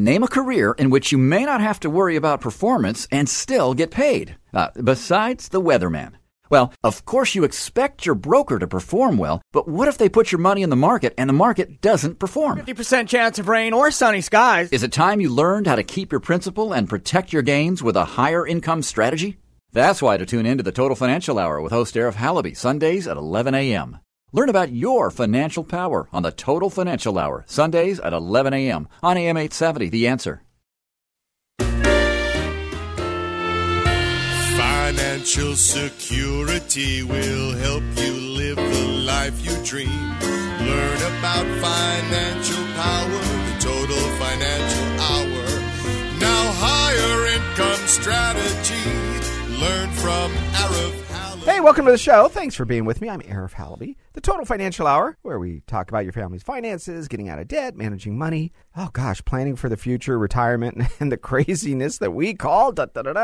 Name a career in which you may not have to worry about performance and still get paid, besides the weatherman. Well, of course you expect your broker to perform well, but what if they put your money in the market and the market doesn't perform? 50% chance of rain or sunny skies. Is it time you learned how to keep your principal and protect your gains with a higher income strategy? That's why to tune in to the Total Financial Hour with host Arif Halaby, Sundays at 11 a.m. Learn about your financial power on the Total Financial Hour, Sundays at 11 a.m. on AM 870, The Answer. Financial security will help you live the life you dream. Learn about financial power, the Total Financial Hour. Now higher income strategy. Learn from Arif Halaby. Hey, welcome to the show. Thanks for being with me. I'm Arif Halaby. The Total Financial Hour, where we talk about your family's finances, getting out of debt, managing money. Oh, gosh, planning for the future, retirement, and the craziness that we call Joe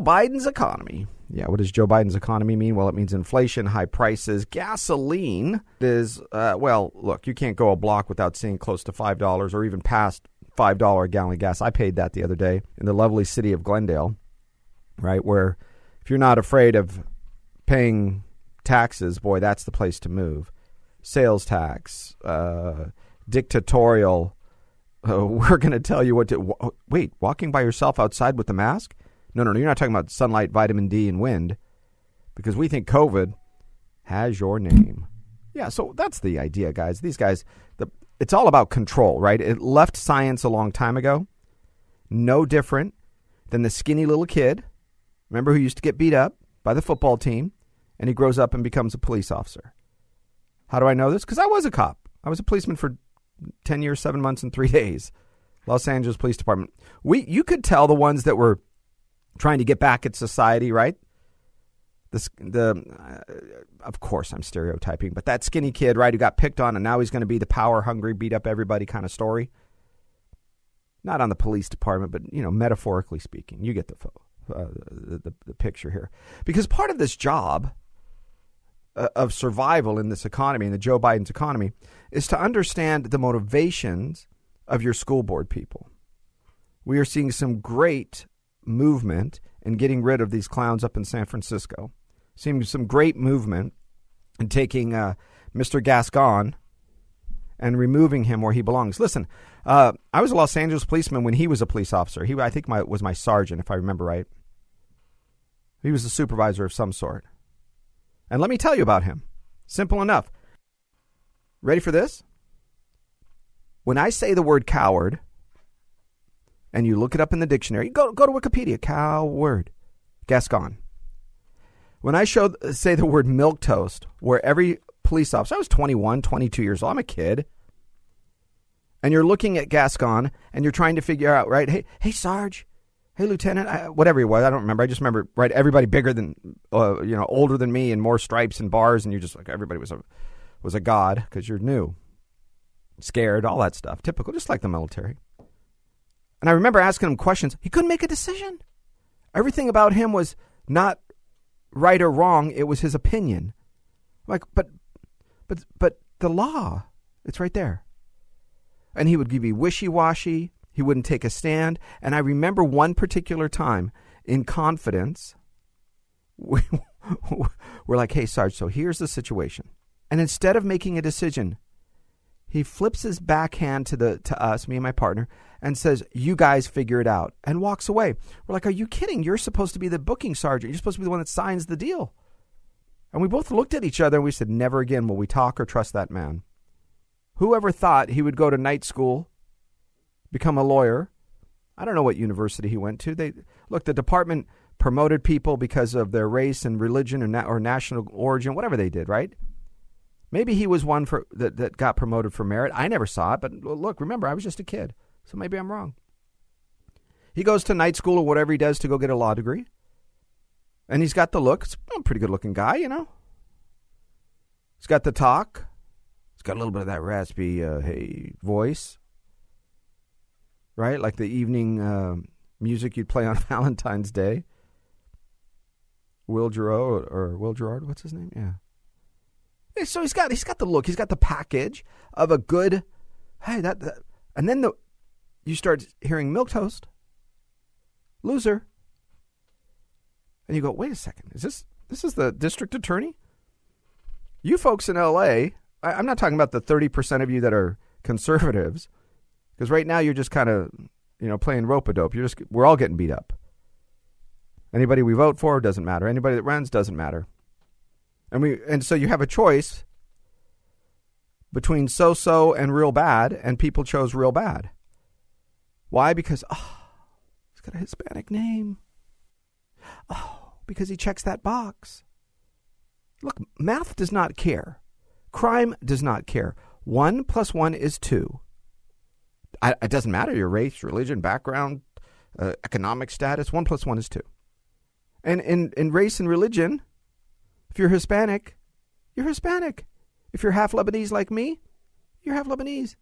Biden's economy. Yeah, what does Joe Biden's economy mean? Well, it means inflation, high prices, gasoline. It is, well, look, you can't go a block without seeing close to $5 or even past $5 a gallon of gas. I paid that the other day in the lovely city of Glendale. Right, where if you're not afraid of paying taxes, boy, that's the place to move. Sales tax, dictatorial. We're going to tell you what to wait. Walking by yourself outside with the mask? No. You're not talking about sunlight, vitamin D, and wind, because we think COVID has your name. Yeah, so that's the idea, guys. These guys, it's all about control, right? It left science a long time ago. No different than the skinny little kid. Remember, who used to get beat up by the football team, and he grows up and becomes a police officer. How do I know this? Because I was a cop. I was a policeman for 10 years, 7 months, and 3 days. Los Angeles Police Department. You could tell the ones that were trying to get back at society, right? Of course, I'm stereotyping, but that skinny kid, right, who got picked on, and now he's going to be the power-hungry, beat-up-everybody kind of story. Not on the police department, but, you know, metaphorically speaking, you get the picture here. Because part of this job of survival in this economy, in the Joe Biden's economy, is to understand the motivations of your school board people. We are seeing some great movement in getting rid of these clowns up in San Francisco. Seeing some great movement in taking Mr. Gascón and removing him where he belongs. Listen, I was a Los Angeles policeman when he was a police officer. He, I think, was my sergeant, if I remember right. He was a supervisor of some sort. And let me tell you about him. Simple enough. Ready for this? When I say the word coward, and you look it up in the dictionary, go to Wikipedia, coward, Gascón. When I say the word milquetoast, where every police officer, I was 21, 22 years old. I'm a kid. And you're looking at Gascón and you're trying to figure out, right? Hey, Sarge. Hey, Lieutenant. Whatever he was. I don't remember. I just remember, right? Everybody bigger than, older than me and more stripes and bars. And you're just like, everybody was a god because you're new, scared, all that stuff. Typical, just like the military. And I remember asking him questions. He couldn't make a decision. Everything about him was not right or wrong. It was his opinion. Like, But the law, it's right there. And he would be wishy-washy. He wouldn't take a stand. And I remember one particular time in confidence, we're like, hey, Sarge, so here's the situation. And instead of making a decision, he flips his backhand to us, me and my partner, and says, you guys figure it out, and walks away. We're like, are you kidding? You're supposed to be the booking sergeant. You're supposed to be the one that signs the deal. And we both looked at each other and we said, never again will we talk or trust that man. Whoever thought he would go to night school, become a lawyer. I don't know what university he went to. The department promoted people because of their race and religion or national origin, whatever they did, right? Maybe he was one that got promoted for merit. I never saw it, but look, remember, I was just a kid, so maybe I'm wrong. He goes to night school or whatever he does to go get a law degree. And he's got the look. He's a pretty good-looking guy, you know. He's got the talk. He's got a little bit of that raspy, voice. Right? Like the evening music you'd play on Valentine's Day. Will Gerard, what's his name? Yeah. So he's got the look. He's got the package of a good, and then you start hearing milquetoast, loser. And you go, wait a second, is this is the district attorney? You folks in L.A., I'm not talking about the 30% of you that are conservatives, because right now you're just kind of, you know, playing rope-a-dope. We're all getting beat up. Anybody we vote for doesn't matter. Anybody that runs doesn't matter. And so you have a choice between so-so and real bad, and people chose real bad. Why? Because, oh, he's got a Hispanic name. Oh, because he checks that box. Look, math does not care. Crime does not care. 1 + 1 is 2. It doesn't matter your race, religion, background, economic status. 1 + 1 is 2. And in race and religion, if you're Hispanic, you're Hispanic. If you're half Lebanese like me, you're half Lebanese.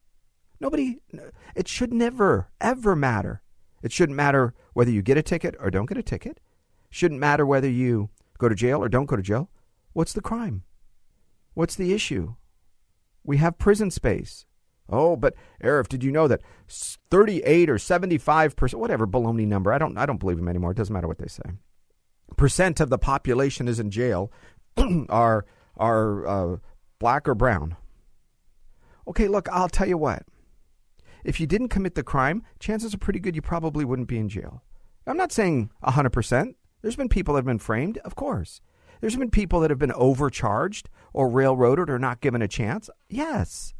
It should never, ever matter. It shouldn't matter whether you get a ticket or don't get a ticket. Shouldn't matter whether you go to jail or don't go to jail. What's the crime? What's the issue? We have prison space. Oh, but Arif, did you know that 38 or 75%, whatever baloney number, I don't believe him anymore. It doesn't matter what they say. Percent of the population is in jail are black or brown. Okay, look, I'll tell you what. If you didn't commit the crime, chances are pretty good you probably wouldn't be in jail. I'm not saying 100%. There's been people that have been framed, of course. There's been people that have been overcharged or railroaded or not given a chance. Yes.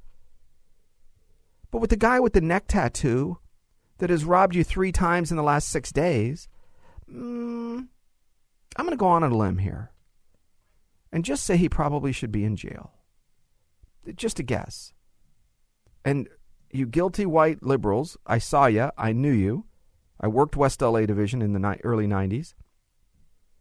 But with the guy with the neck tattoo that has robbed you 3 times in the last 6 days, I'm going to go on a limb here and just say he probably should be in jail. Just a guess. And you guilty white liberals, I saw you. I knew you. I worked West LA division in the early 90s.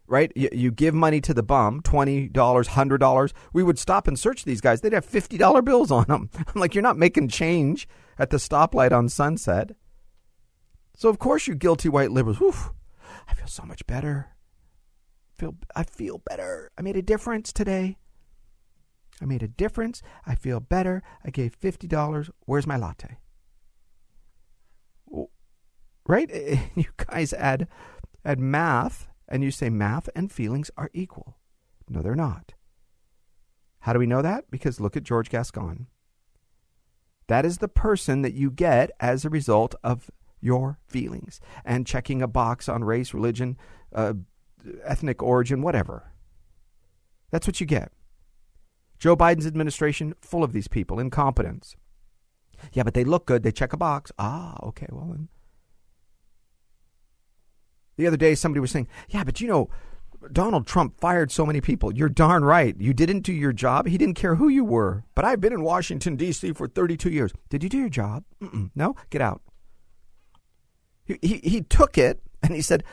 Right? You give money to the bum, $20, $100. We would stop and search these guys. They'd have $50 bills on them. I'm like, you're not making change at the stoplight on Sunset. So, of course, you guilty white liberals. Whew, I feel so much better. I feel better. I made a difference today. I made a difference. I feel better. I gave $50. Where's my latte? Right? You guys add math. And you say math and feelings are equal. No, they're not. How do we know that? Because look at George Gascón. That is the person that you get as a result of your feelings and checking a box on race, religion, ethnic origin, whatever. That's what you get. Joe Biden's administration, full of these people, incompetence. Yeah, but they look good. They check a box. Ah, okay, well then. The other day, somebody was saying, yeah, but you know, Donald Trump fired so many people. You're darn right. You didn't do your job. He didn't care who you were. But I've been in Washington, D.C. for 32 years. Did you do your job? Mm-mm. No? Get out. He took it and he said,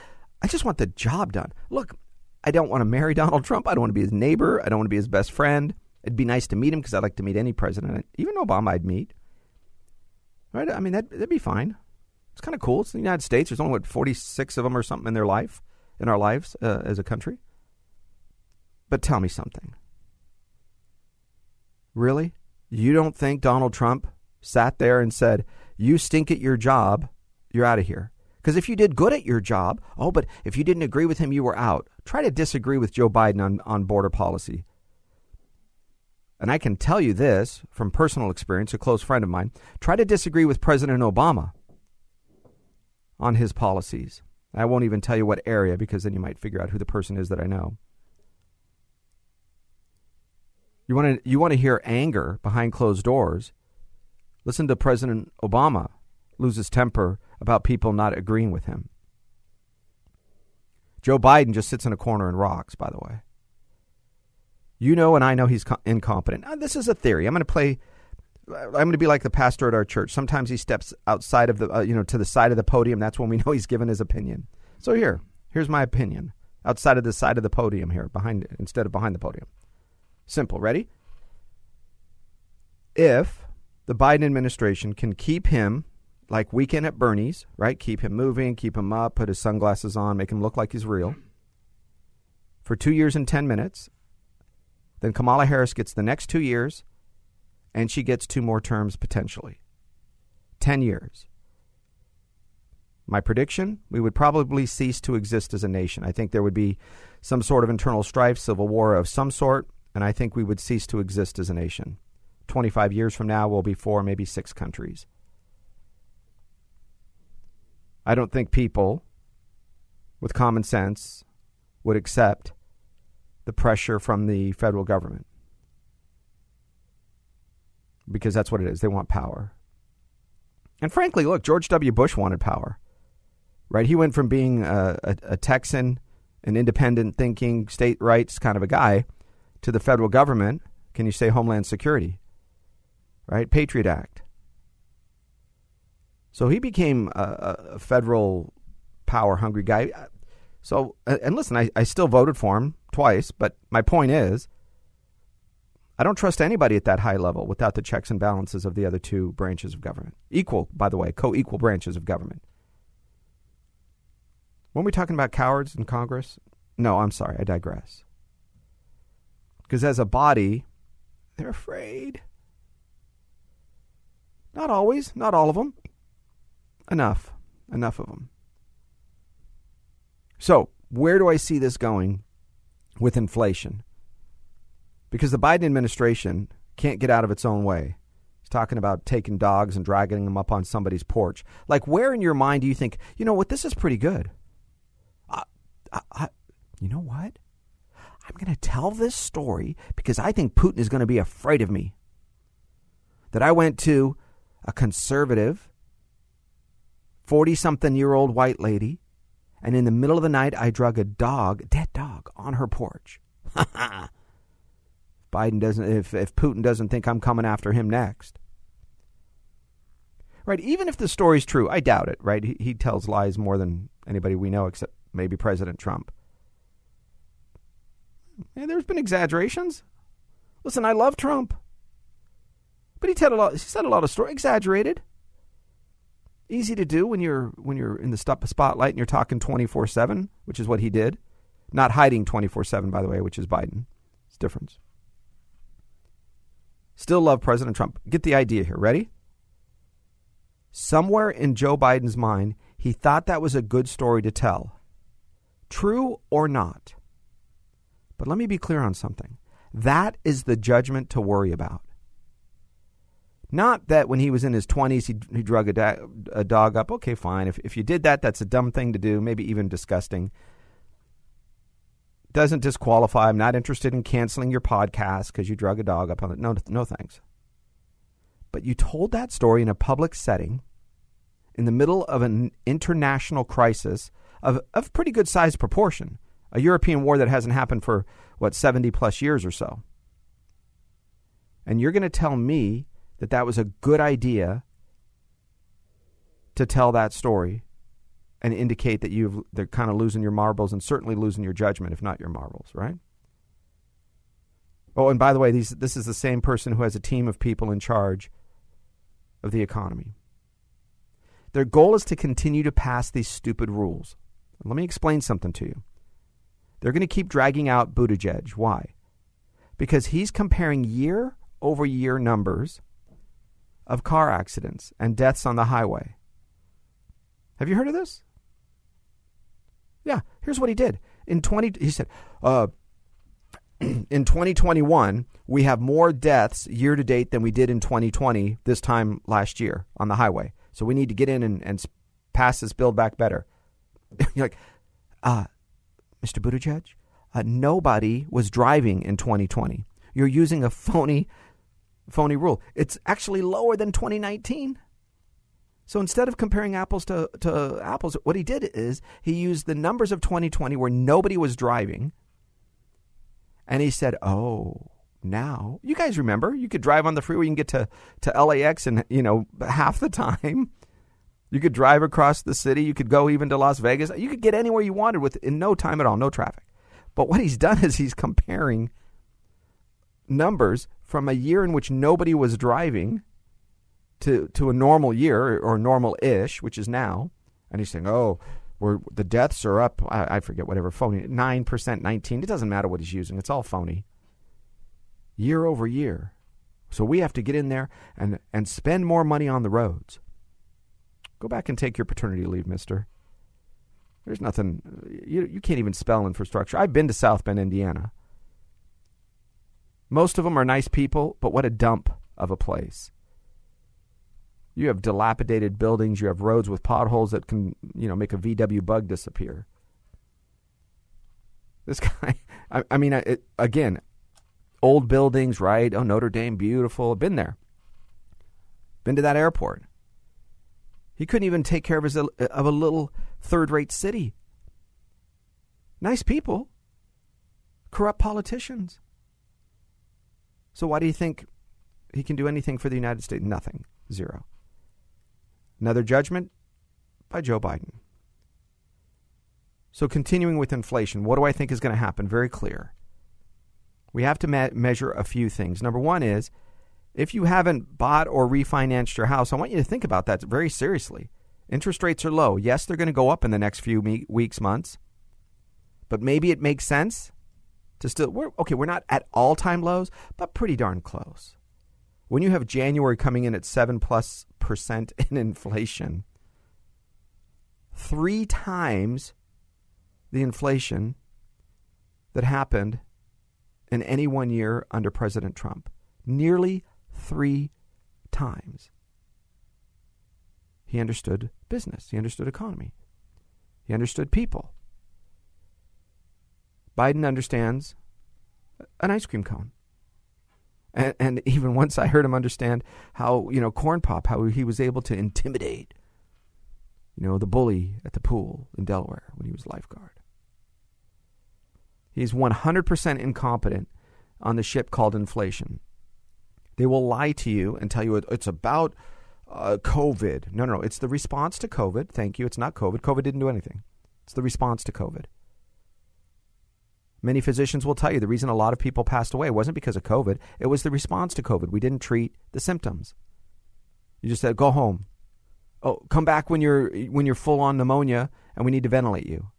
I just want the job done. Look, I don't want to marry Donald Trump. I don't want to be his neighbor. I don't want to be his best friend. It'd be nice to meet him because I'd like to meet any president. Even Obama I'd meet. Right? I mean, that'd be fine. It's kind of cool. It's the United States. There's only, 46 of them or something in our lives as a country. But tell me something. Really? You don't think Donald Trump sat there and said, you stink at your job, you're out of here? Because if you did good at your job, oh, but if you didn't agree with him, you were out. Try to disagree with Joe Biden on border policy. And I can tell you this from personal experience, a close friend of mine. Try to disagree with President Obama on his policies. I won't even tell you what area, because then you might figure out who the person is that I know. You want to hear anger behind closed doors? Listen to President Obama lose his temper about people not agreeing with him. Joe Biden just sits in a corner and rocks, by the way. You know and I know he's incompetent. Now, this is a theory. I'm going to be like the pastor at our church. Sometimes he steps outside of the, to the side of the podium. That's when we know he's given his opinion. So here's my opinion outside of the side of the podium here, instead of behind the podium. Simple. Ready? If the Biden administration can keep him like Weekend at Bernie's, right? Keep him moving, keep him up, put his sunglasses on, make him look like he's real for 2 years and 10 minutes. Then Kamala Harris gets the next 2 years. And she gets 2 more terms, potentially. 10 years. My prediction, we would probably cease to exist as a nation. I think there would be some sort of internal strife, civil war of some sort, and I think we would cease to exist as a nation. 25 years from now, we'll be 4, maybe 6 countries. I don't think people with common sense would accept the pressure from the federal government, because that's what it is. They want power. And frankly, look, George W. Bush wanted power, right? He went from being a Texan, an independent thinking, state rights kind of a guy, to the federal government. Can you say Homeland Security? Right? Patriot Act. So he became a federal power hungry guy. So, and listen, I still voted for him twice, but my point is, I don't trust anybody at that high level without the checks and balances of the other two branches of government. Equal, by the way, co-equal branches of government. When we're talking about cowards in Congress, no, I'm sorry, I digress. Because as a body, they're afraid. Not always, not all of them. Enough of them. So where do I see this going with inflation? Because the Biden administration can't get out of its own way. He's talking about taking dogs and dragging them up on somebody's porch. Like, where in your mind do you think, you know what, this is pretty good? You know what? I'm going to tell this story because I think Putin is going to be afraid of me. That I went to a conservative 40-something-year-old white lady, and in the middle of the night, I drug a dog, dead dog, on her porch. Ha ha. Biden doesn't, if Putin doesn't think I'm coming after him next. Right. Even if the story's true, I doubt it. Right. He tells lies more than anybody we know, except maybe President Trump. And there's been exaggerations. Listen, I love Trump, but he said a lot of story, exaggerated. Easy to do when you're in the spotlight and you're talking 24/7, which is what he did. Not hiding 24/7, by the way, which is Biden. It's a difference. Still love President Trump. Get the idea here. Ready? Somewhere in Joe Biden's mind, he thought that was a good story to tell. True or not. But let me be clear on something. That is the judgment to worry about. Not that when he was in his 20s, he drug a dog up. Okay, fine. If you did that, that's a dumb thing to do, maybe even disgusting. Doesn't disqualify. I'm not interested in canceling your podcast because you drug a dog up on it. No, thanks. But you told that story in a public setting in the middle of an international crisis of pretty good size proportion, a European war that hasn't happened for, 70 plus years or so. And you're going to tell me that that was a good idea to tell that story and indicate that they're kind of losing your marbles and certainly losing your judgment, if not your marbles, right? Oh, and by the way, this is the same person who has a team of people in charge of the economy. Their goal is to continue to pass these stupid rules. Let me explain something to you. They're going to keep dragging out Buttigieg. Why? Because he's comparing year-over-year numbers of car accidents and deaths on the highway. Have you heard of this? Yeah, here's what he did. In 2021, we have more deaths year to date than we did in 2020 this time last year on the highway. So we need to get in and pass this Build Back Better. You're like, Mr. Buttigieg, nobody was driving in 2020. You're using a phony rule. It's actually lower than 2019. So instead of comparing apples to apples, what he did is he used the numbers of 2020 where nobody was driving. And he said, oh, now you guys remember you could drive on the freeway. You can get to LAX in, half the time. You could drive across the city. You could go even to Las Vegas. You could get anywhere you wanted in no time at all, no traffic. But what he's done is he's comparing numbers from a year in which nobody was driving to a normal year or normal-ish, which is now. And he's saying, the deaths are up, I forget, whatever, phony, 9%, 19. It doesn't matter what he's using. It's all phony. Year over year. So we have to get in there and spend more money on the roads. Go back and take your paternity leave, mister. There's nothing. You can't even spell infrastructure. I've been to South Bend, Indiana. Most of them are nice people, but what a dump of a place. You have dilapidated buildings. You have roads with potholes that can, make a VW Bug disappear. This guy, again, old buildings, right? Oh, Notre Dame, beautiful. Been there. Been to that airport. He couldn't even take care of a little third-rate city. Nice people. Corrupt politicians. So why do you think he can do anything for the United States? Nothing. Zero. Another judgment by Joe Biden. So continuing with inflation, what do I think is going to happen? Very clear. We have to measure a few things. Number one is, if you haven't bought or refinanced your house, I want you to think about that very seriously. Interest rates are low. Yes, they're going to go up in the next few weeks, months. But maybe it makes sense to still... We're not at all-time lows, but pretty darn close. When you have January coming in at 7+% in inflation, 3 times the inflation that happened in any one year under President Trump, nearly 3 times. He understood business. He understood economy. He understood people. Biden understands an ice cream cone. And even once I heard him understand how, Corn Pop, how he was able to intimidate, the bully at the pool in Delaware when he was lifeguard. He's 100% incompetent on the ship called inflation. They will lie to you and tell you it's about COVID. No, it's the response to COVID. Thank you. It's not COVID. COVID didn't do anything. It's the response to COVID. Many physicians will tell you the reason a lot of people passed away wasn't because of COVID. It was the response to COVID. We didn't treat the symptoms. You just said, go home. Oh, come back when you're full on pneumonia and we need to ventilate you.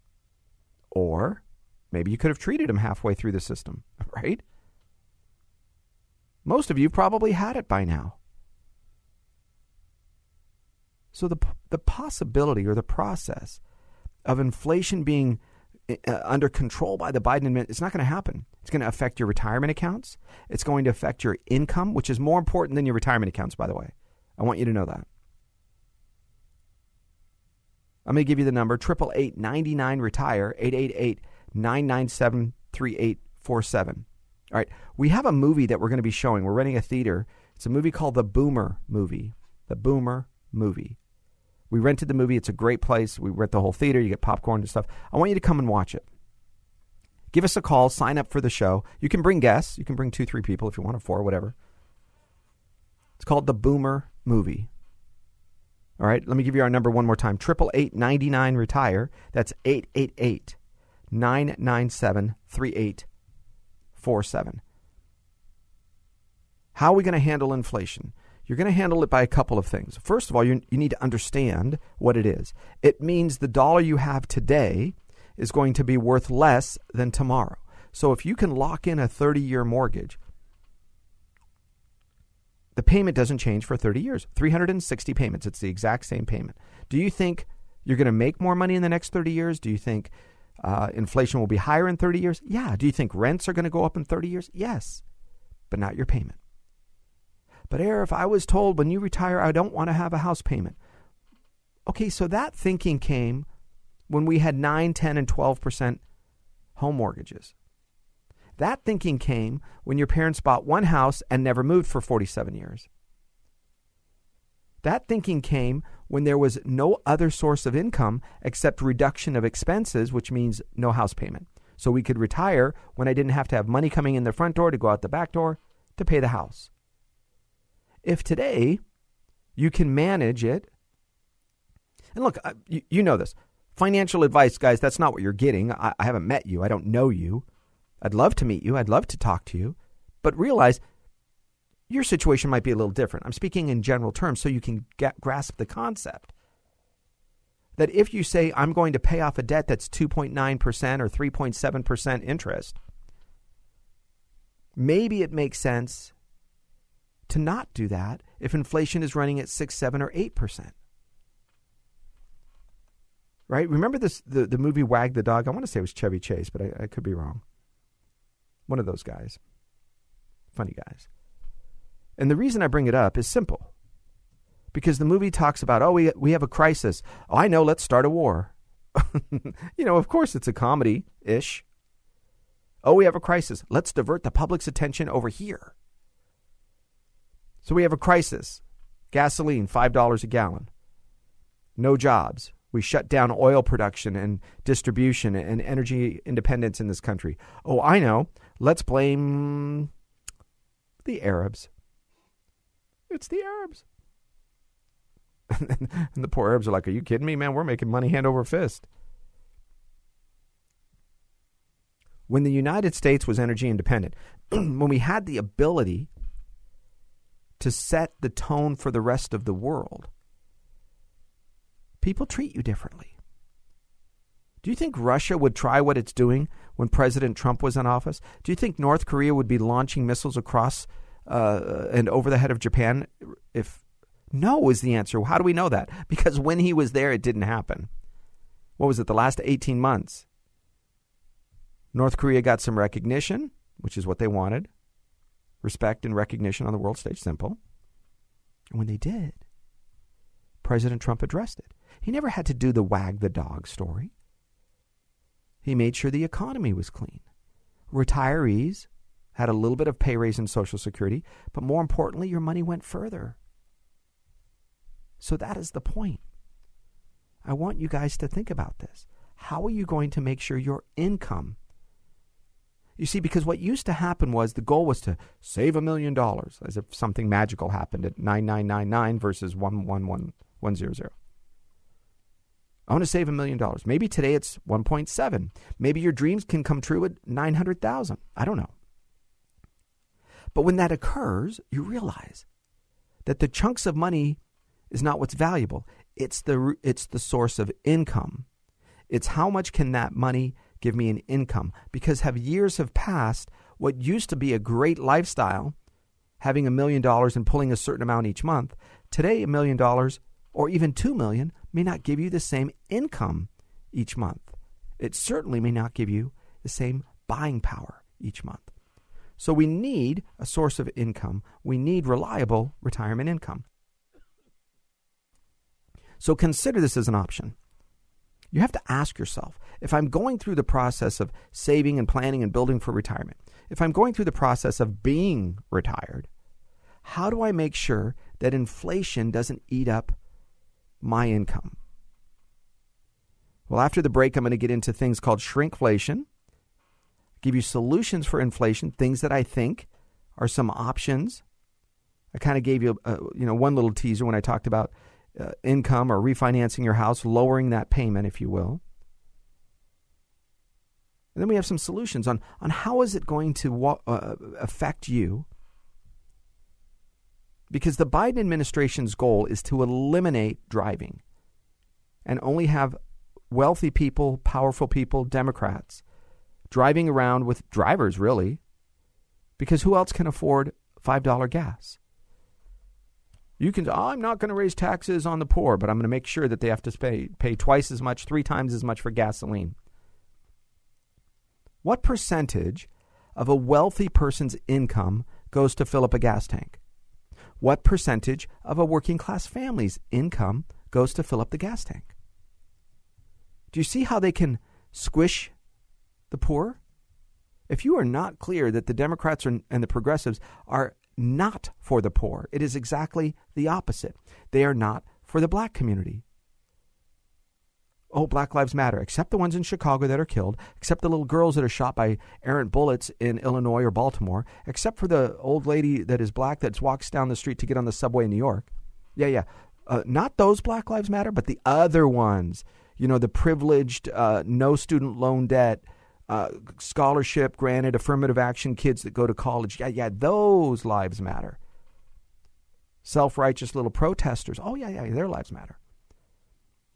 Or maybe you could have treated them halfway through the system, right? Most of you probably had it by now. So the possibility or the process of inflation being under control by the Biden administration, it's not going to happen. It's going to affect your retirement accounts. It's going to affect your income, which is more important than your retirement accounts, by the way. I want you to know that. I'm going to give you the number, 888-99-RETIRE, 888-997-3847. All right, we have a movie that we're going to be showing. We're renting a theater. It's a movie called The Boomer Movie. The Boomer Movie. We rented the movie. It's a great place. We rent the whole theater. You get popcorn and stuff. I want you to come and watch it. Give us a call. Sign up for the show. You can bring guests. You can bring 2, 3 people if you want, or 4, whatever. It's called The Boomer Movie. All right, let me give you our number one more time. 888-99-RETIRE. That's 888-997-3847. How are we going to handle inflation? You're going to handle it by a couple of things. First of all, you need to understand what it is. It means the dollar you have today is going to be worth less than tomorrow. So if you can lock in a 30-year mortgage, the payment doesn't change for 30 years. 360 payments. It's the exact same payment. Do you think you're going to make more money in the next 30 years? Do you think inflation will be higher in 30 years? Yeah. Do you think rents are going to go up in 30 years? Yes, but not your payment. But Arif, I was told when you retire, I don't want to have a house payment. Okay, so that thinking came when we had 9, 10, and 12% home mortgages. That thinking came when your parents bought one house and never moved for 47 years. That thinking came when there was no other source of income except reduction of expenses, which means no house payment. So we could retire when I didn't have to have money coming in the front door to go out the back door to pay the house. If today you can manage it, and look, you know this. Financial advice, guys, that's not what you're getting. I haven't met you. I don't know you. I'd love to meet you. I'd love to talk to you. But realize your situation might be a little different. I'm speaking in general terms so you can grasp the concept that if you say, I'm going to pay off a debt that's 2.9% or 3.7% interest, maybe it makes sense to not do that if inflation is running at 6, 7, or 8%. right? Remember this the movie Wag the Dog? I want to say it was Chevy Chase, but I could be wrong. One of those guys. Funny guys. And the reason I bring it up is simple. Because the movie talks about, oh, we have a crisis. Oh, I know, let's start a war. You know, of course it's a comedy-ish. Oh, we have a crisis. Let's divert the public's attention over here. So we have a crisis. Gasoline, $5 a gallon. No jobs. We shut down oil production and distribution and energy independence in this country. Oh, I know. Let's blame the Arabs. It's the Arabs. And the poor Arabs are like, are you kidding me, man? We're making money hand over fist. When the United States was energy independent, when we had the ability to set the tone for the rest of the world, people treat you differently. Do you think Russia would try what it's doing when President Trump was in office? Do you think North Korea would be launching missiles across and over the head of Japan if... No is the answer. How do we know that? Because when he was there, it didn't happen. What was it, the last 18 months? North Korea got some recognition, which is what they wanted. Respect and recognition on the world stage, simple. And when they did, President Trump addressed it. He never had to do the wag the dog story. He made sure the economy was clean. Retirees had a little bit of pay raise in Social Security, but more importantly, your money went further. So that is the point. I want you guys to think about this. How are you going to make sure your income? You see, because what used to happen was the goal was to save $1 million, as if something magical happened at 9999 versus 111100. I want to save $1 million. Maybe today it's 1.7. Maybe your dreams can come true at 900,000. I don't know. But when that occurs, you realize that the chunks of money is not what's valuable. It's the source of income. It's how much can that money give me in income? Because years have passed, what used to be a great lifestyle, having $1 million and pulling a certain amount each month, today $1 million or even $2 million may not give you the same income each month. It certainly may not give you the same buying power each month. So we need a source of income. We need reliable retirement income. So consider this as an option. You have to ask yourself, if I'm going through the process of saving and planning and building for retirement, if I'm going through the process of being retired, how do I make sure that inflation doesn't eat up my income? Well, after the break, I'm going to get into things called shrinkflation, give you solutions for inflation, things that I think are some options. I kind of gave you one little teaser when I talked about income or refinancing your house, lowering that payment, if you will. And then we have some solutions on how is it going to affect you, because the Biden administration's goal is to eliminate driving and only have wealthy people, powerful people, Democrats driving around with drivers, really, because who else can afford $5 gas? You can say, I'm not going to raise taxes on the poor, but I'm going to make sure that they have to pay twice as much, 3 times as much for gasoline. What percentage of a wealthy person's income goes to fill up a gas tank? What percentage of a working class family's income goes to fill up the gas tank? Do you see how they can squish the poor? If you are not clear that the Democrats and the progressives are not for the poor. It is exactly the opposite. They are not for the black community. Oh, Black Lives Matter, except the ones in Chicago that are killed, except the little girls that are shot by errant bullets in Illinois or Baltimore, except for the old lady that is black that walks down the street to get on the subway in New York. Yeah. Not those Black Lives Matter, but the other ones. You know, the privileged, no student loan debt, scholarship granted, affirmative action kids that go to college. Yeah, those lives matter. Self-righteous little protesters. Oh, yeah, their lives matter.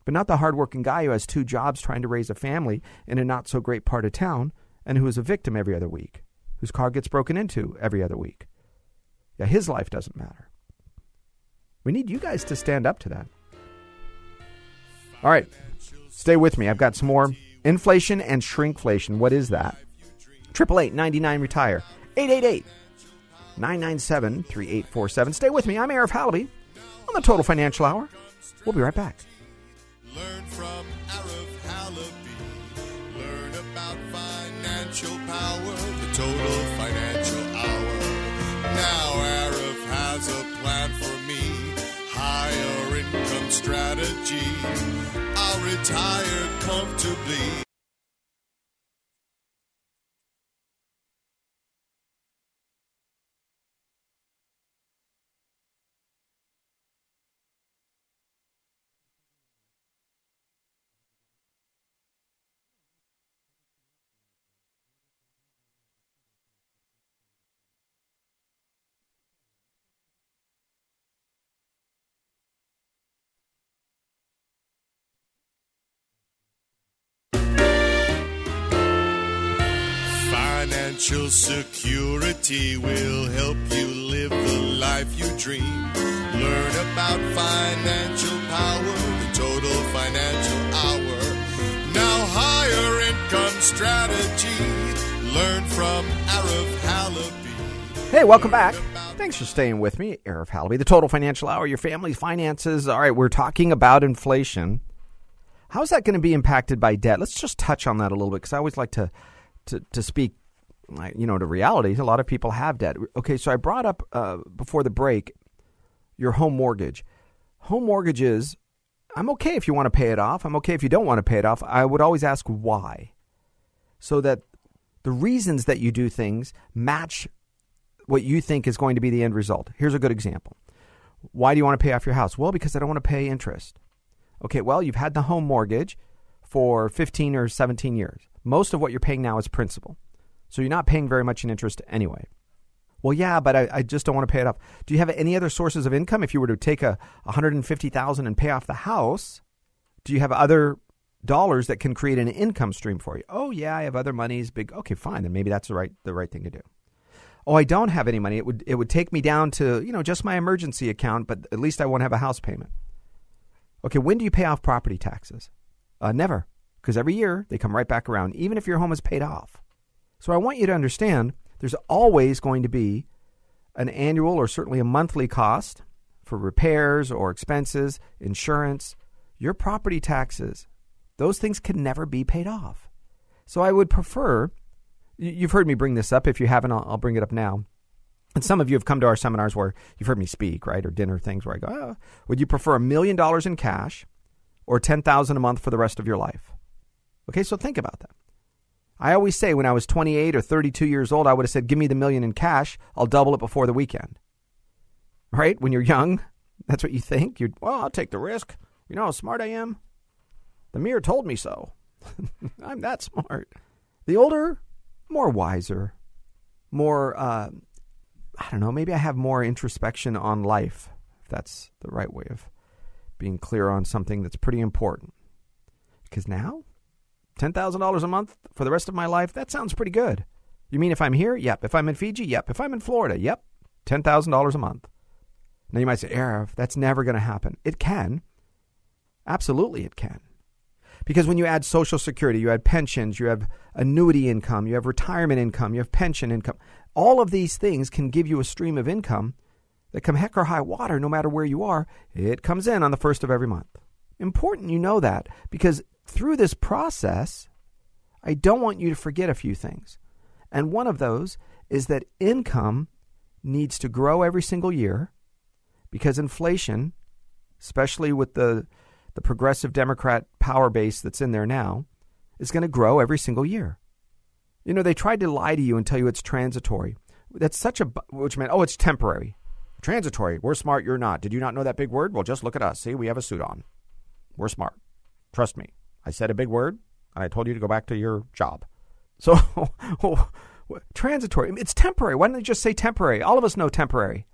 But not the hardworking guy who has 2 jobs trying to raise a family in a not so great part of town and who is a victim every other week, whose car gets broken into every other week. Yeah, his life doesn't matter. We need you guys to stand up to that. All right. Stay with me. I've got some more. Inflation and shrinkflation. What is that? 888-99-RETIRE. 888-997-3847. Stay with me. I'm Arif Halaby on the Total Financial Hour. We'll be right back. Learn from Arif Halaby. Learn about financial power. The Total Financial Hour. Now Arif has a plan for me. Higher income strategy. I'll retire comfortably. Financial security will help you live the life you dream. Learn about financial power, the Total Financial Hour. Now higher income strategy. Learn from Arif Halaby. Hey, welcome back. Thanks for staying with me, Arif Halaby. The Total Financial Hour, your family's finances. All right, we're talking about inflation. How's that going to be impacted by debt? Let's just touch on that a little bit because I always like to speak, you know, to reality. A lot of people have debt. Okay, so I brought up before the break your home mortgage. Home mortgages, I'm okay if you want to pay it off. I'm okay if you don't want to pay it off. I would always ask why, so that the reasons that you do things match what you think is going to be the end result. Here's a good example. Why do you want to pay off your house? Well, because I don't want to pay interest. Okay, well, you've had the home mortgage for 15 or 17 years. Most of what you're paying now is principal. So you're not paying very much in interest anyway. Well, yeah, but I just don't want to pay it off. Do you have any other sources of income? If you were to take a $150,000 and pay off the house, do you have other dollars that can create an income stream for you? Oh, yeah, I have other monies. Big. Okay, fine. Then maybe that's the right thing to do. Oh, I don't have any money. It would take me down to, just my emergency account, but at least I won't have a house payment. Okay, when do you pay off property taxes? Never, because every year they come right back around, even if your home is paid off. So I want you to understand there's always going to be an annual or certainly a monthly cost for repairs or expenses, insurance, your property taxes. Those things can never be paid off. So I would prefer, you've heard me bring this up. If you haven't, I'll bring it up now. And some of you have come to our seminars where you've heard me speak, right, or dinner things where I go, oh, would you prefer $1 million in cash or $10,000 a month for the rest of your life? Okay, so think about that. I always say when I was 28 or 32 years old, I would have said, give me the $1 million in cash. I'll double it before the weekend. Right? When you're young, that's what you think. I'll take the risk. You know how smart I am? The mirror told me so. I'm that smart. The older, more wiser, more, maybe I have more introspection on life, if that's the right way of being clear on something that's pretty important. Because now, $10,000 a month for the rest of my life, that sounds pretty good. You mean if I'm here? Yep. If I'm in Fiji? Yep. If I'm in Florida? Yep. $10,000 a month. Now you might say, Arif, that's never going to happen. It can. Absolutely it can. Because when you add Social Security, you add pensions, you have annuity income, you have retirement income, you have pension income. All of these things can give you a stream of income that come heck or high water, no matter where you are, it comes in on the first of every month. Important you know that, because through this process, I don't want you to forget a few things. And one of those is that income needs to grow every single year, because inflation, especially with the progressive Democrat power base that's in there now, is going to grow every single year. They tried to lie to you and tell you it's transitory. That's which meant, oh, it's temporary. Transitory. We're smart. You're not. Did you not know that big word? Well, just look at us. See, we have a suit on. We're smart. Trust me. I said a big word, and I told you to go back to your job. So, transitory. It's temporary. Why don't they just say temporary? All of us know temporary.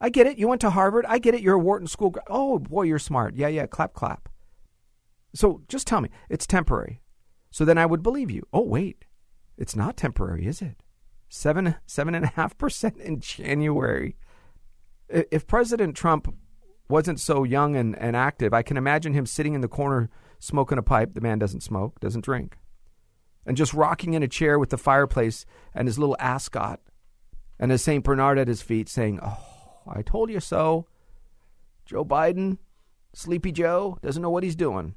I get it. You went to Harvard. I get it. You're a Wharton School. Oh, boy, you're smart. Yeah, yeah. Clap, clap. So just tell me. It's temporary. So then I would believe you. Oh, wait. It's not temporary, is it? 7.5% in January. If President Trump wasn't so young and active, I can imagine him sitting in the corner smoking a pipe. The man doesn't smoke, doesn't drink. And just rocking in a chair with the fireplace and his little ascot and his St. Bernard at his feet saying, "Oh, I told you so. Joe Biden, Sleepy Joe, doesn't know what he's doing."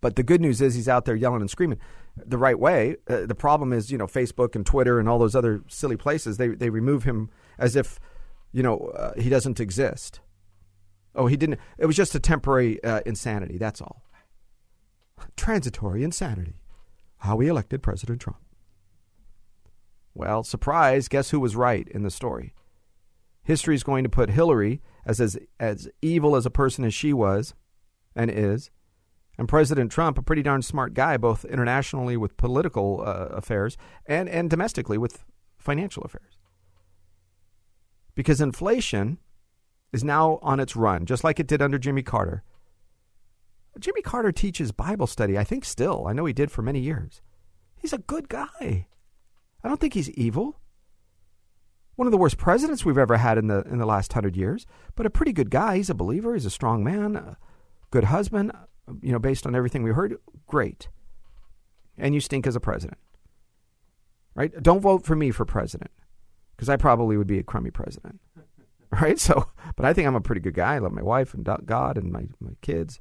But the good news is he's out there yelling and screaming the right way. The problem is, Facebook and Twitter and all those other silly places, they remove him as if, he doesn't exist. Oh, he didn't. It was just a temporary insanity. That's all. Transitory insanity. How we elected President Trump. Well, surprise, guess who was right in the story? History is going to put Hillary as evil as a person as she was and is. And President Trump, a pretty darn smart guy, both internationally with political affairs and domestically with financial affairs. Because inflation is now on its run, just like it did under Jimmy Carter. Jimmy Carter teaches Bible study, I think still. I know he did for many years. He's a good guy. I don't think he's evil. One of the worst presidents we've ever had in the last 100 years, but a pretty good guy. He's a believer. He's a strong man, a good husband. Based on everything we heard, great. And you stink as a president, right? Don't vote for me for president because I probably would be a crummy president, right? So, but I think I'm a pretty good guy. I love my wife and God and my kids.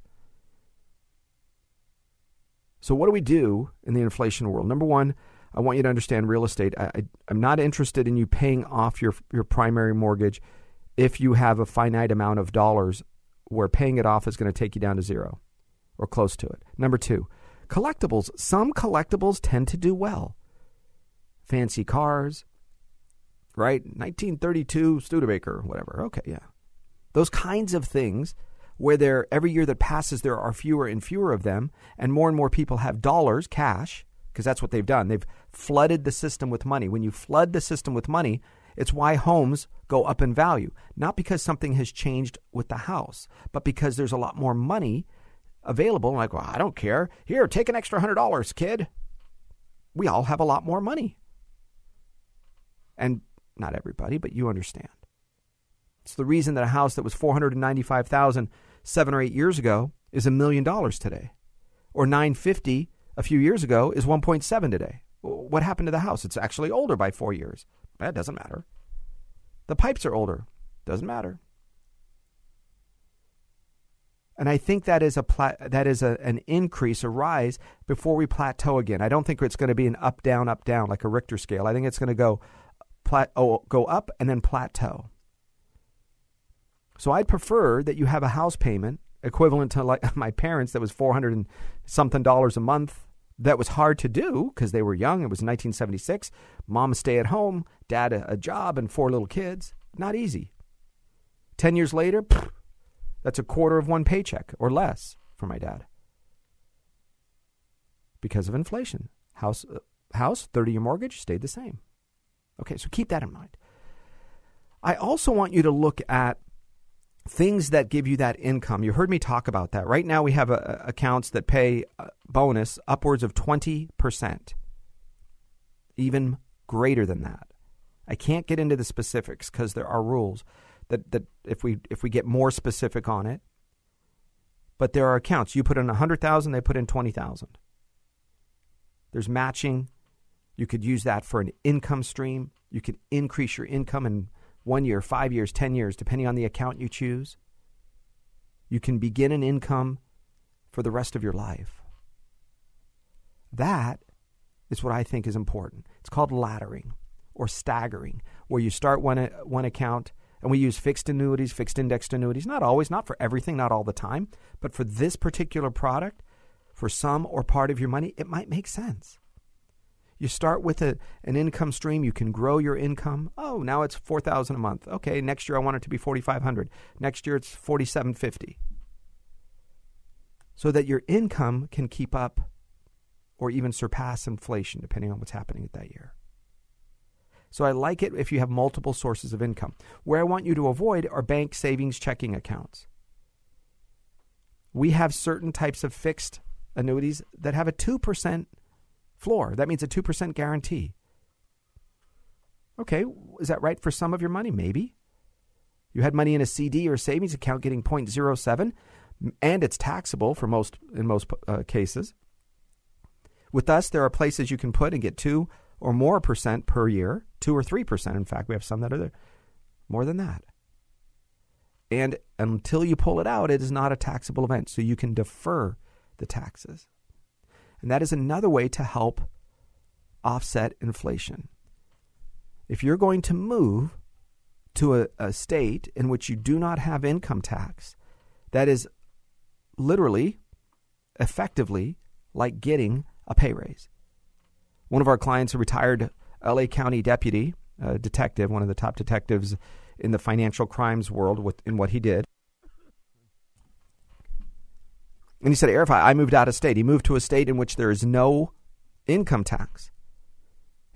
So what do we do in the inflation world? Number one, I want you to understand real estate. I'm not interested in you paying off your primary mortgage if you have a finite amount of dollars where paying it off is going to take you down to zero. Or close to it. Number two, collectibles. Some collectibles tend to do well. Fancy cars, right? 1932 Studebaker, whatever. Okay, yeah. Those kinds of things where every year that passes, there are fewer and fewer of them, and more people have dollars, cash, because that's what they've done. They've flooded the system with money. When you flood the system with money, it's why homes go up in value. Not because something has changed with the house, but because there's a lot more money available. I'm like, well, I don't care. Here, take an extra $100, kid. We all have a lot more money. And not everybody, but you understand. It's the reason that a house that was $495,000 7 or 8 years ago is $1 million today, or $950 a few years ago is $1.7 today. What happened to the house? It's actually older by 4 years. That doesn't matter. The pipes are older. Doesn't matter. And I think that is an increase, a rise before we plateau again. I don't think it's going to be an up, down, like a Richter scale. I think it's going to go up and then plateau. So I'd prefer that you have a house payment equivalent to like my parents that was $400 and something a month. That was hard to do because they were young. It was 1976. Mom stay at home, dad a job and 4 little kids. Not easy. 10 years later, that's a quarter of one paycheck or less for my dad because of inflation. House 30-year mortgage stayed the same. Okay, so keep that in mind. I also want you to look at things that give you that income. You heard me talk about that. Right now we have accounts that pay a bonus upwards of 20%, even greater than that. I can't get into the specifics because there are rules. That if we get more specific on it, but there are accounts. You put in 100,000, they put in 20,000. There's matching. You could use that for an income stream. You could increase your income in 1 year, 5 years, 10 years, depending on the account you choose. You can begin an income for the rest of your life. That is what I think is important. It's called laddering or staggering, where you start one account. And we use fixed annuities, fixed indexed annuities, not always, not for everything, not all the time, but for this particular product, for some or part of your money, it might make sense. You start with an income stream. You can grow your income. Oh, now it's $4,000 a month. Okay, next year I want it to be $4,500. Next year it's $4,750. So that your income can keep up or even surpass inflation, depending on what's happening at that year. So I like it if you have multiple sources of income. Where I want you to avoid are bank savings checking accounts. We have certain types of fixed annuities that have a 2% floor. That means a 2% guarantee. Okay, is that right for some of your money? Maybe. You had money in a CD or savings account getting 0.07. and it's taxable for most in most cases. With us, there are places you can put and get 2% or more per year, 2 or 3%. In fact, we have some that are more than that. And until you pull it out, it is not a taxable event. So you can defer the taxes. And that is another way to help offset inflation. If you're going to move to a state in which you do not have income tax, that is literally, effectively, like getting a pay raise. One of our clients, a retired LA County deputy, detective, one of the top detectives in the financial crimes world in what he did. And he said, Arif, I moved out of state. He moved to a state in which there is no income tax.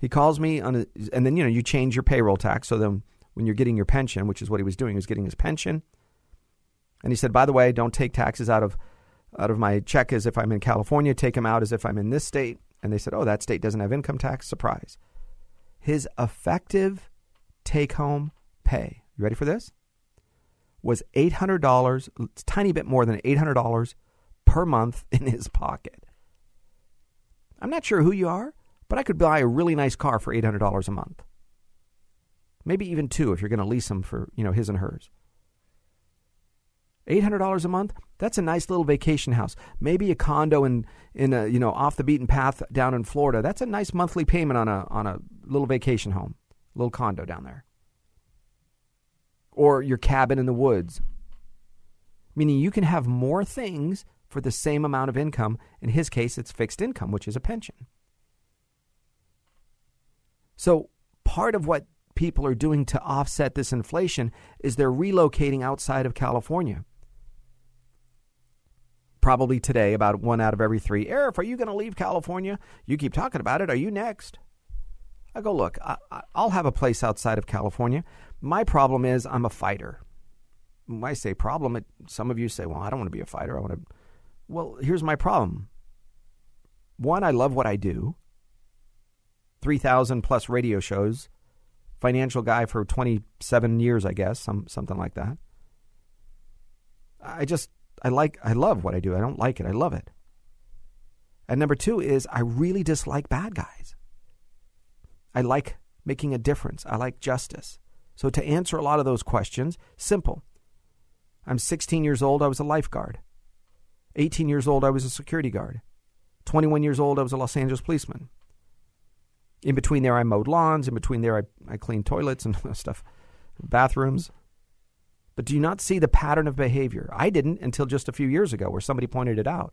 He calls me, and then, you change your payroll tax. So then when you're getting your pension, which is what he was doing, he was getting his pension. And he said, by the way, don't take taxes out of my check as if I'm in California. Take them out as if I'm in this state. And they said, oh, that state doesn't have income tax. Surprise. His effective take-home pay, you ready for this, was $800, a tiny bit more than $800 per month in his pocket. I'm not sure who you are, but I could buy a really nice car for $800 a month. Maybe even two if you're going to lease them for, his and hers. $800 a month, that's a nice little vacation house. Maybe a condo in a, off the beaten path down in Florida. That's a nice monthly payment on a little vacation home, little condo down there. Or your cabin in the woods. Meaning you can have more things for the same amount of income. In his case, it's fixed income, which is a pension. So part of what people are doing to offset this inflation is they're relocating outside of California. Probably today, about 1 out of every 3. Arif, are you going to leave California? You keep talking about it. Are you next? I go, look, I'll have a place outside of California. My problem is I'm a fighter. When I say problem, some of you say, well, I don't want to be a fighter. I want to. Well, here's my problem. One, I love what I do. 3,000 plus radio shows. Financial guy for 27 years, I guess, something like that. I love what I do. I don't like it. I love it. And number two is I really dislike bad guys. I like making a difference. I like justice. So to answer a lot of those questions, simple. I'm 16 years old. I was a lifeguard. 18 years old. I was a security guard. 21 years old. I was a Los Angeles policeman. In between there, I mowed lawns. In between there, I cleaned toilets and stuff, bathrooms. But do you not see the pattern of behavior? I didn't until just a few years ago where somebody pointed it out.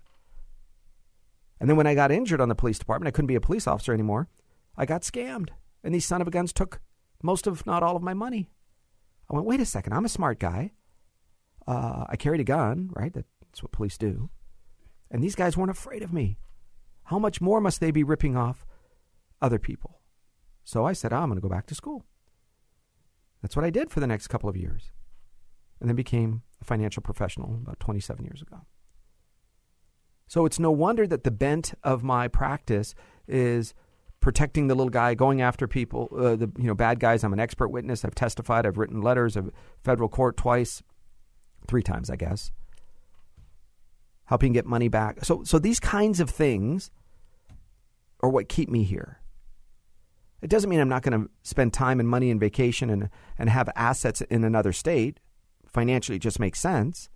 And then when I got injured on the police department, I couldn't be a police officer anymore. I got scammed. And these son of a guns took most of, not all of my money. I went, wait a second, I'm a smart guy. I carried a gun, right? That's what police do. And these guys weren't afraid of me. How much more must they be ripping off other people? So I said, I'm going to go back to school. That's what I did for the next couple of years. And then became a financial professional about 27 years ago. So it's no wonder that the bent of my practice is protecting the little guy, going after people, bad guys. I'm an expert witness. I've testified. I've written letters. I've federal court three times, I guess. Helping get money back. So these kinds of things are what keep me here. It doesn't mean I'm not going to spend time and money and vacation and have assets in another state. Financially, it just makes sense.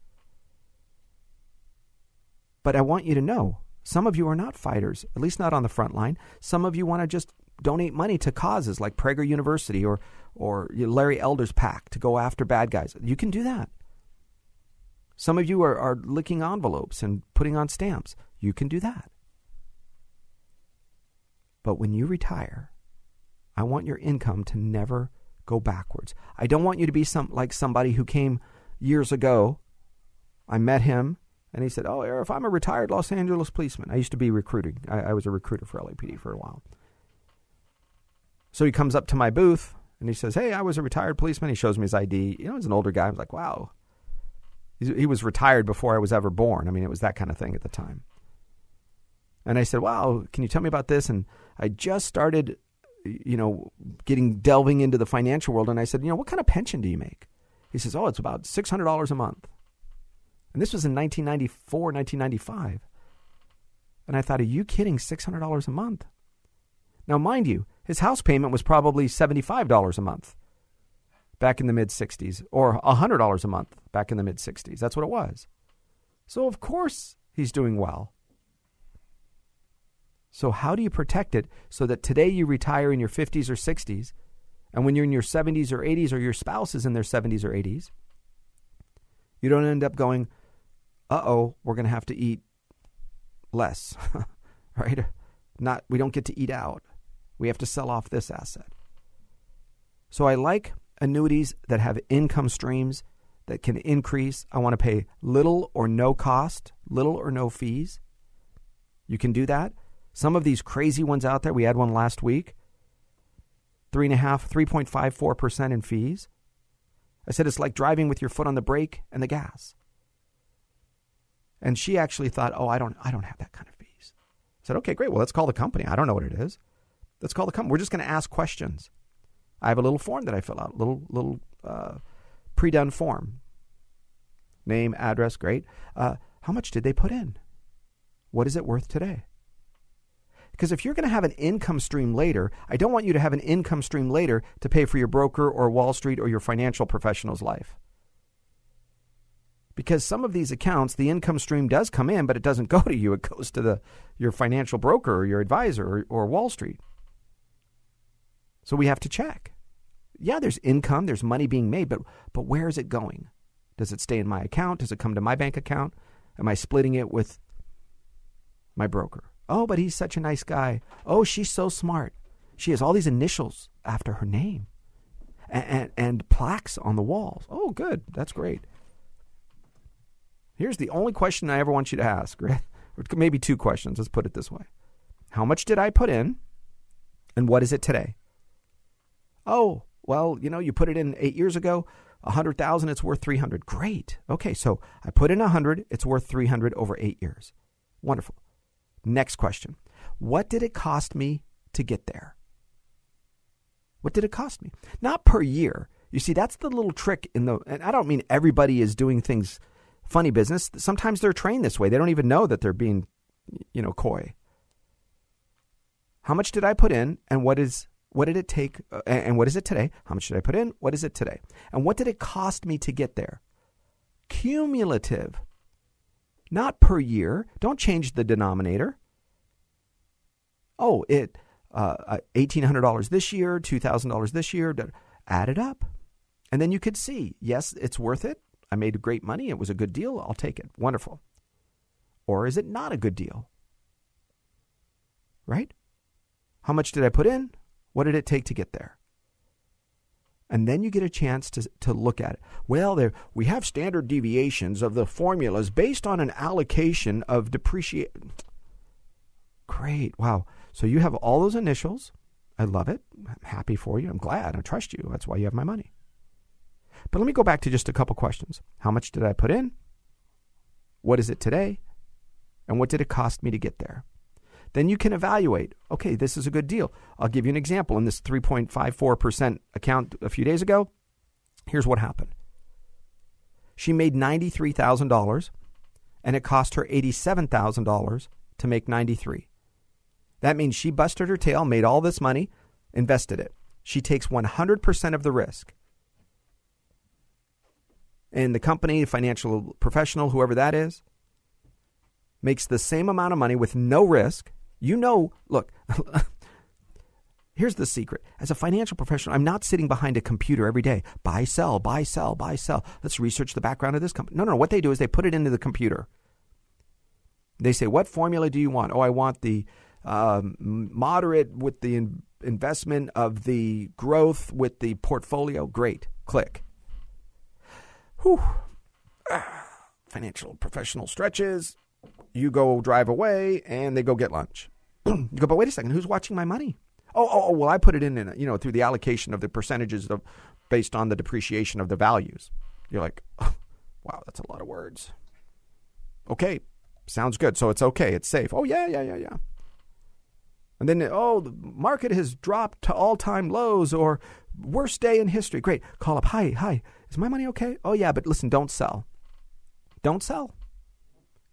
But I want you to know, some of you are not fighters, at least not on the front line. Some of you want to just donate money to causes like Prager University or Larry Elder's PAC to go after bad guys. You can do that. Some of you are licking envelopes and putting on stamps. You can do that. But when you retire, I want your income to never go backwards. I don't want you to be somebody who came years ago. I met him and he said, oh, Arif, I'm a retired Los Angeles policeman. I used to be recruiting. I was a recruiter for LAPD for a while. So he comes up to my booth and he says, hey, I was a retired policeman. He shows me his ID. He's an older guy. I was like, wow. He was retired before I was ever born. It was that kind of thing at the time. And I said, wow, can you tell me about this? And I just started, delving into the financial world. And I said, what kind of pension do you make? He says, oh, it's about $600 a month. And this was in 1994, 1995. And I thought, are you kidding? $600 a month. Now, mind you, his house payment was probably $75 a month back in the mid-'60s, or $100 a month back in the mid-'60s. That's what it was. So, of course, he's doing well. So how do you protect it so that today you retire in your 50s or 60s, and when you're in your 70s or 80s, or your spouse is in their 70s or 80s, you don't end up going, uh-oh, we're going to have to eat less, right? We don't get to eat out. We have to sell off this asset. So I like annuities that have income streams that can increase. I want to pay little or no cost, little or no fees. You can do that. Some of these crazy ones out there, we had one last week, 3.54% in fees. I said, it's like driving with your foot on the brake and the gas. And she actually thought, oh, I don't have that kind of fees. I said, okay, great. Well, let's call the company. I don't know what it is. Let's call the company. We're just going to ask questions. I have a little form that I fill out, little pre-done form. Name, address, great. How much did they put in? What is it worth today? Because if you're going to have an income stream later, I don't want you to have an income stream later to pay for your broker or Wall Street or your financial professional's life. Because some of these accounts, the income stream does come in, but it doesn't go to you. It goes to your financial broker or your advisor or Wall Street. So we have to check. Yeah, there's income, there's money being made, but where is it going? Does it stay in my account? Does it come to my bank account? Am I splitting it with my broker? Oh, but he's such a nice guy. Oh, she's so smart. She has all these initials after her name and plaques on the walls. Oh, good. That's great. Here's the only question I ever want you to ask, right? Or maybe two questions. Let's put it this way. How much did I put in, and what is it today? Oh, well, you put it in 8 years ago, $100,000, it's worth $300. Great. Okay, so I put in $100, it's worth $300 over 8 years. Wonderful. Next question. What did it cost me to get there? What did it cost me? Not per year. You see, that's the little trick and I don't mean everybody is doing things funny business. Sometimes they're trained this way. They don't even know that they're being, coy. How much did I put in, and what did it take, and what is it today? How much did I put in? What is it today? And what did it cost me to get there? Cumulative. Not per year. Don't change the denominator. Oh, it $1,800 this year, $2,000 this year. Add it up. And then you could see, yes, it's worth it. I made great money. It was a good deal. I'll take it. Wonderful. Or is it not a good deal? Right? How much did I put in? What did it take to get there? And then you get a chance to look at it. Well, we have standard deviations of the formulas based on an allocation of depreciation. Great. Wow. So you have all those initials. I love it. I'm happy for you. I'm glad. I trust you. That's why you have my money. But let me go back to just a couple questions. How much did I put in? What is it today? And what did it cost me to get there? Then you can evaluate, okay, this is a good deal. I'll give you an example. In this 3.54% account a few days ago, here's what happened. She made $93,000, and it cost her $87,000 to make $93,000. That means she busted her tail, made all this money, invested it. She takes 100% of the risk. And the company, financial professional, whoever that is, makes the same amount of money with no risk. Look, here's the secret. As a financial professional, I'm not sitting behind a computer every day. Buy, sell, buy, sell, buy, sell. Let's research the background of this company. No. What they do is they put it into the computer. They say, what formula do you want? Oh, I want the moderate with the investment of the growth with the portfolio. Great. Click. Whew. Financial professional stretches. You go drive away, and they go get lunch. You go, but wait a second, who's watching my money? Oh, well, I put it in through the allocation of the percentages based on the depreciation of the values. You're like, oh, wow, that's a lot of words. Okay, sounds good. So it's okay. It's safe. Oh, yeah. And then, the market has dropped to all-time lows or worst day in history. Great. Call up. Hi. Is my money okay? Oh, yeah, but listen, don't sell. don't sell.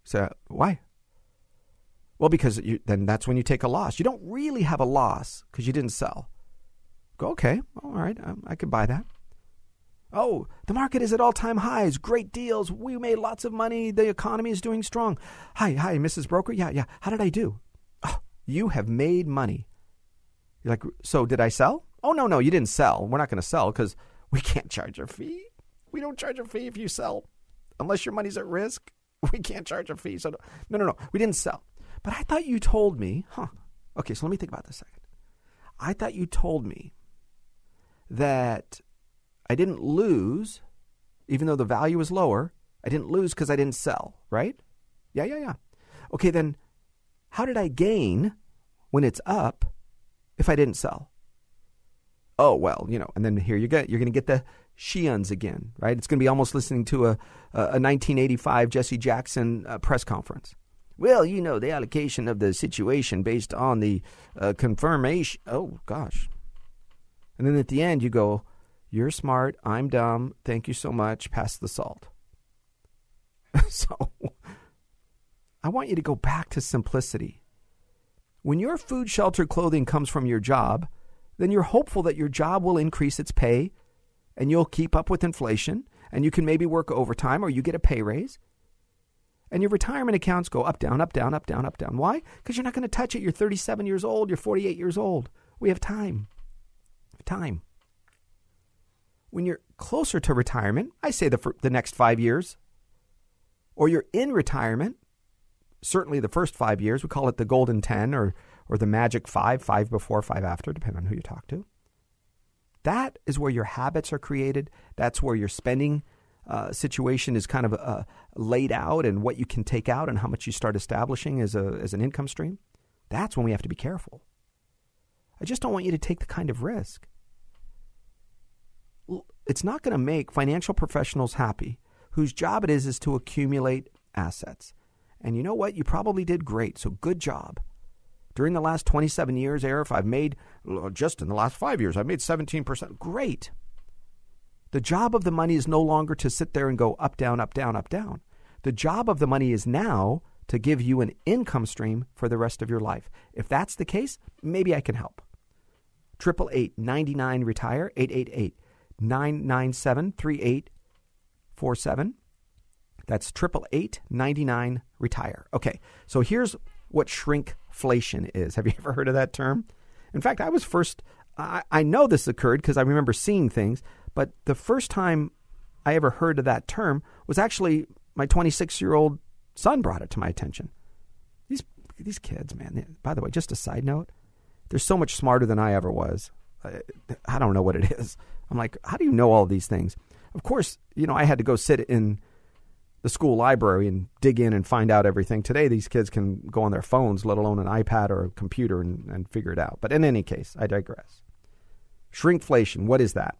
So why? Well, because then that's when you take a loss. You don't really have a loss because you didn't sell. Go, okay, all right, I could buy that. Oh, the market is at all-time highs. Great deals. We made lots of money. The economy is doing strong. Hi, Mrs. Broker. Yeah. How did I do? Oh, you have made money. You're like, so did I sell? Oh, no, you didn't sell. We're not going to sell because we can't charge a fee. We don't charge a fee if you sell. Unless your money's at risk, we can't charge a fee. So no, we didn't sell. But I thought you told me, Okay, so let me think about this a second. I thought you told me that I didn't lose, even though the value was lower. I didn't lose because I didn't sell, right? Yeah. Okay, then how did I gain when it's up if I didn't sell? Oh, well, and then here you go. You're going to get the Sheehan's again, right? It's going to be almost listening to a 1985 Jesse Jackson press conference. Well, the allocation of the situation based on the confirmation. Oh, gosh. And then at the end you go, you're smart, I'm dumb, thank you so much, pass the salt. So I want you to go back to simplicity. When your food, shelter, clothing comes from your job, then you're hopeful that your job will increase its pay and you'll keep up with inflation and you can maybe work overtime or you get a pay raise. And your retirement accounts go up, down, up, down, up, down, up, down. Why? Because you're not going to touch it. You're 37 years old. You're 48 years old. We have time. Time. When you're closer to retirement, I say the next 5 years, or you're in retirement, certainly the first 5 years, we call it the golden 10 or the magic five before, five after, depending on who you talk to. That is where your habits are created. That's where your spending situation is kind of laid out, and what you can take out and how much you start establishing as an income stream. That's when we have to be careful. I just don't want you to take the kind of risk. It's not going to make financial professionals happy whose job it is to accumulate assets. And you know what? You probably did great, so good job. During the last 27 years, Arif, just in the last 5 years, I've made 17%. Great. The job of the money is no longer to sit there and go up, down, up, down, up, down. The job of the money is now to give you an income stream for the rest of your life. If that's the case, maybe I can help. 888-99-RETIRE, 888-997-3847. That's 888-99-RETIRE. Okay, so here's what shrinkflation is. Have you ever heard of that term? In fact, I was first, I know this occurred because I remember seeing things, but the first time I ever heard of that term was actually my 26-year-old son brought it to my attention. These kids, man, by the way, just a side note, they're so much smarter than I ever was. I don't know what it is. I'm like, how do you know all these things? Of course, I had to go sit in the school library and dig in and find out everything. Today, these kids can go on their phones, let alone an iPad or a computer, and figure it out. But in any case, I digress. Shrinkflation, what is that?